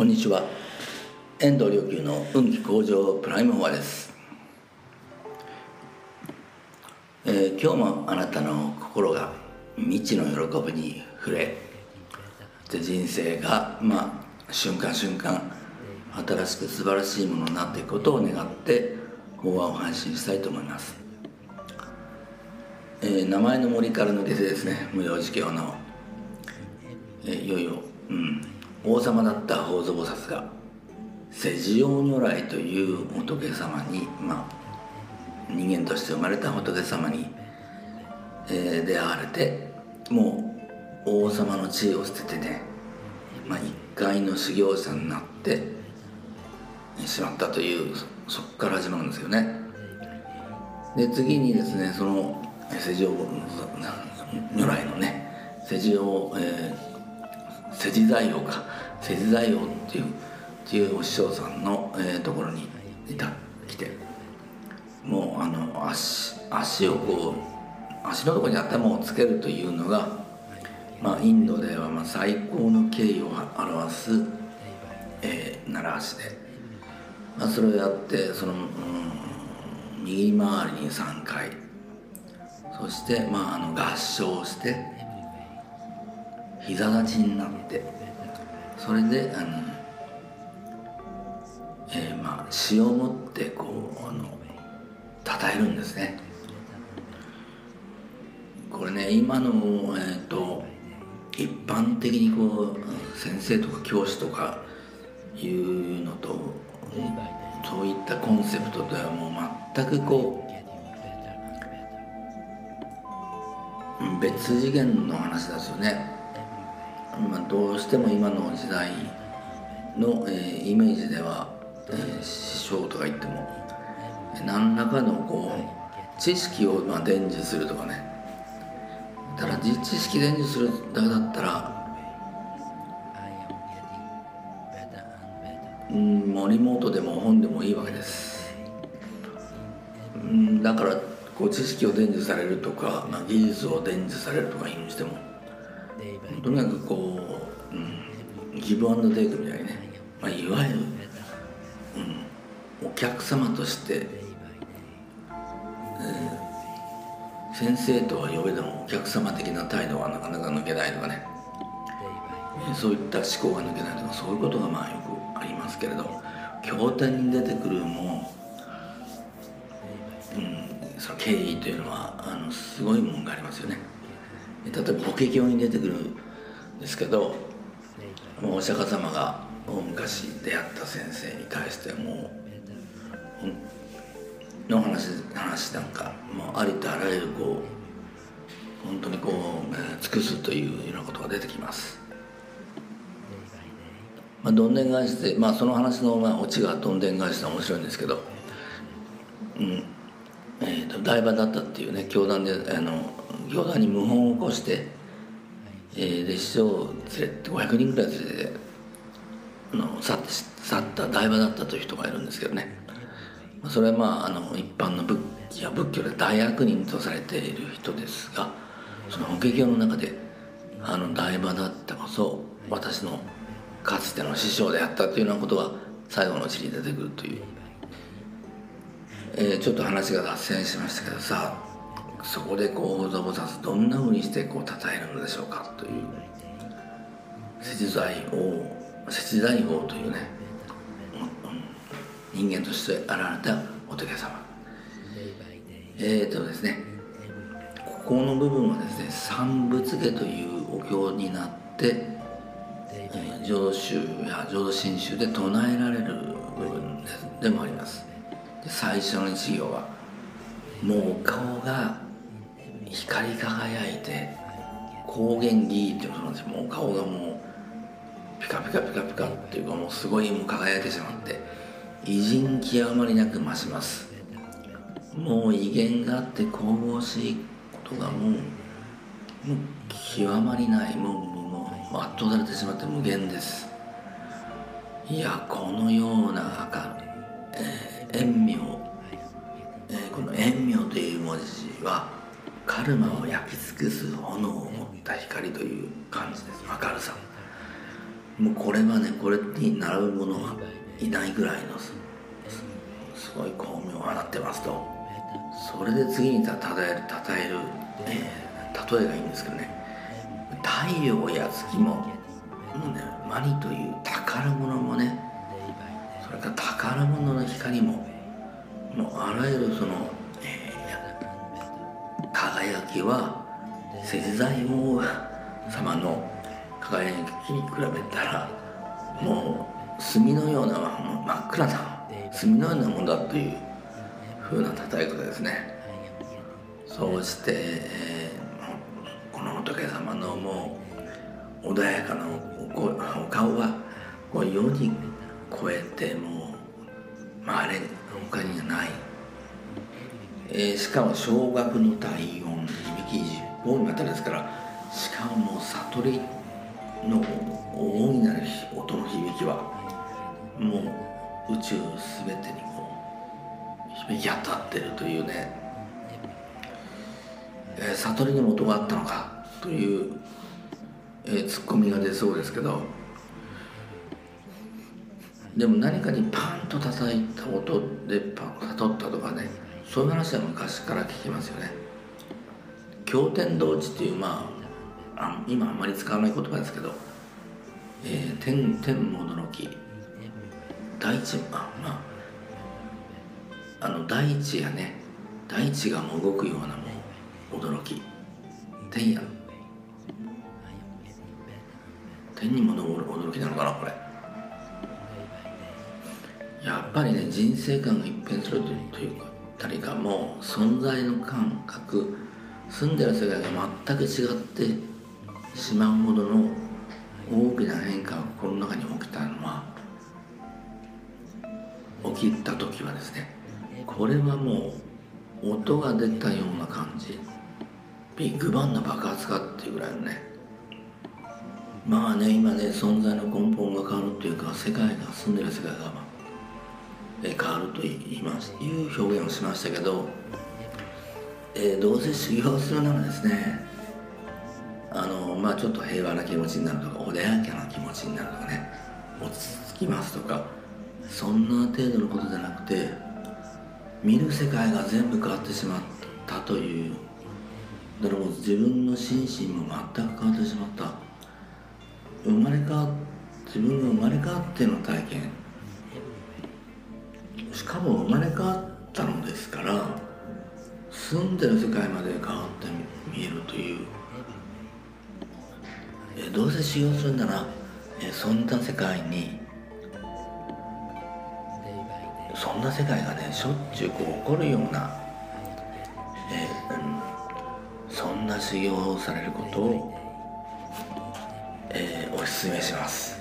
こんにちは、遠藤良久の運気向上プライムフォアです。今日もあなたの心が未知の喜びに触れ、で人生が、瞬間瞬間新しく素晴らしいものになっていくことを願って法話を配信したいと思います。名前の森から抜けてですね、無料授業の、いよいよ、王様だった法蔵菩薩が世辞王如来という仏様に、人間として生まれた仏様に、出会われて、もう王様の地位を捨ててね、一介の修行者になってしまったという、そこから始まるんですよね。で次にですね、その世辞王如来のね、世辞財王か、世辞財王っていうお師匠さんの、ところに来て、もう足のところに頭をつけるというのが、インドでは最高の敬意を表す、習わしで、それをやって、その、右回りに3回、そして、合掌して膝立ちになって、それで詩を持って讃えるんですね。これね、今の、一般的に先生とか教師とかいうのと、そういったコンセプトではもう全く別次元の話ですよね。どうしても今の時代の、イメージでは、師匠とか言っても何らかの知識を伝授するとかね。ただ知識伝授するだけだったら、リモートでも本でもいいわけです。だから知識を伝授されるとか、技術を伝授されるとかいうにしても、とにかくギブアンドテイクみたいにね、いわゆる、お客様として、先生とは呼べてもお客様的な態度はなかなか抜けないとかね、そういった思考が抜けないとか、そういうことがよくありますけれど、経典に出てくるもう、その敬意というのはすごいものがありますよね。例えば法華経に出てくるんですけど、お釈迦様が昔出会った先生に対してもうの話なんか、ありとあらゆる本当に尽くすというようなことが出てきます。どんでん返しで、その話のオチがどんでん返しで面白いんですけど、台場だったっていうね、教団で教団に謀反を起こして、師匠を連れて500人ぐらい連れて去った台場だったという人がいるんですけどね、それは一般の仏教で大悪人とされている人ですが、その法華経の中で台場だったこそ私のかつての師匠であったというようなことが最後のうちに出てくるという、ちょっと話が脱線しましたけどさ、そこで法蔵菩薩どんなふうにして讃えるのでしょうかという、世辞財王というね、人間として現れた仏様、ですね、ここの部分はですね、三仏家というお経になって、浄土宗や浄土真宗で唱えられる部分でもあります。最初の一行はもう顔が光り輝いて光源義っていうことなんですよ。もう顔がもうピカピカピカピカっていうか、もうすごい輝いてしまって、偉人極まりなく増します。もう威厳があって神々しいことがもう極まりない、もう圧倒されてしまって無限です。このような円明、この円明という文字はカルマを焼き尽くす炎を持った光という感じです。明るさ、もうこれはね、これに並ぶものはいないぐらいのすごい巧妙を放ってますと。それで次にたたえる、例えがいいんですけどね、太陽や月も、マリという宝物もね、それから宝物の光も、もうあらゆるその、輝きは石材王様の輝きに比べたらもう墨のような真っ暗な墨のようなものだという風な叩き方ですね。そうして、この仏様のもう穏やかなお顔はこう世に超えてもう稀に他にはない、しかも小学の体温響き十本方ですから、しかも悟りの大いなる音の響きはもう宇宙すべてにこう響き当たっているというね、悟りにも音があったのかという、ツッコミが出そうですけど、でも何かにパンと叩いた音で悟ったとかね、そういう話は昔から聞きますよね。経天動地っていう、今あんまり使わない言葉ですけど、天も驚き、大地がも動くようなもの驚き、天にも驚きなのかな、これ。やっぱりね、人生観が一変するというか、誰かもう存在の感覚、住んでる世界が全く違ってしまうほどの大きな変化が心の中に起きた時はですね、これはもう音が出たような感じ、ビッグバンの爆発かっていうぐらいのね、今ね、存在の根本が変わるというか、住んでる世界が変わるという表現をしましたけど、どうせ修行するならですね、ちょっと平和な気持ちになるとか、穏やかな気持ちになるとかね、落ち着きますとか、そんな程度のことじゃなくて、見る世界が全部変わってしまったという、だからもう自分の心身も全く変わってしまった。自分が生まれ変わっての体験、しかも生まれ変わったのですから、住んでる世界まで変わって見えるという、どうせ修行するなら、そんな世界がね、しょっちゅう起こるような、そんな修行をされることを、お勧めします。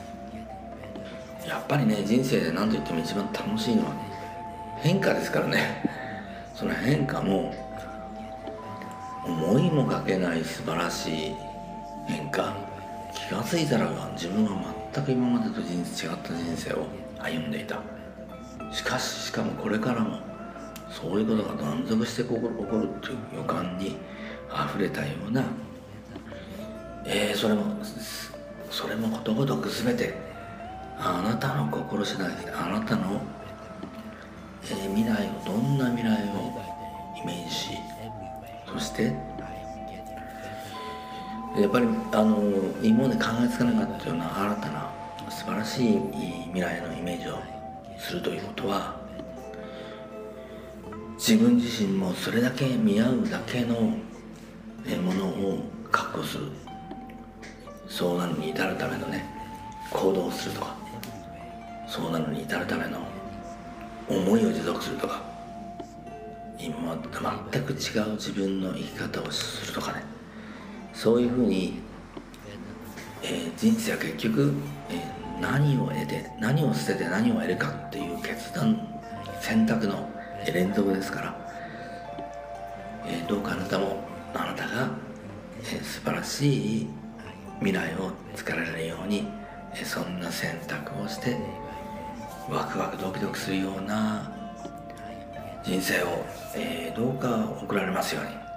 やっぱりね、人生で何と言っても一番楽しいのは変化ですからね。その変化も思いもかけない素晴らしい変化、気が付いたら自分は全く今までと違った人生を歩んでいた。しかもこれからもそういうことが断続して起こるという予感にあふれたような、それもことごとく全てあなたの心次第で、あなたの未来を、どんな未来をイメージし、そしてやっぱり今まで考えつかなかったような新たな素晴らしい未来のイメージをするということは、自分自身もそれだけ見合うだけのものを確保する、そうなのに至るためのね、行動をするとか、そうなのに至るための思いを持続するとか、今全く違う自分の生き方をするとかね、そういうふうに、人生は結局、何を得て何を捨てて何を得るかっていう決断、選択の連続ですから、どうかあなたが、素晴らしい未来を作られるように、そんな選択をして、ワクワクドキドキするような人生を、どうか送られますように。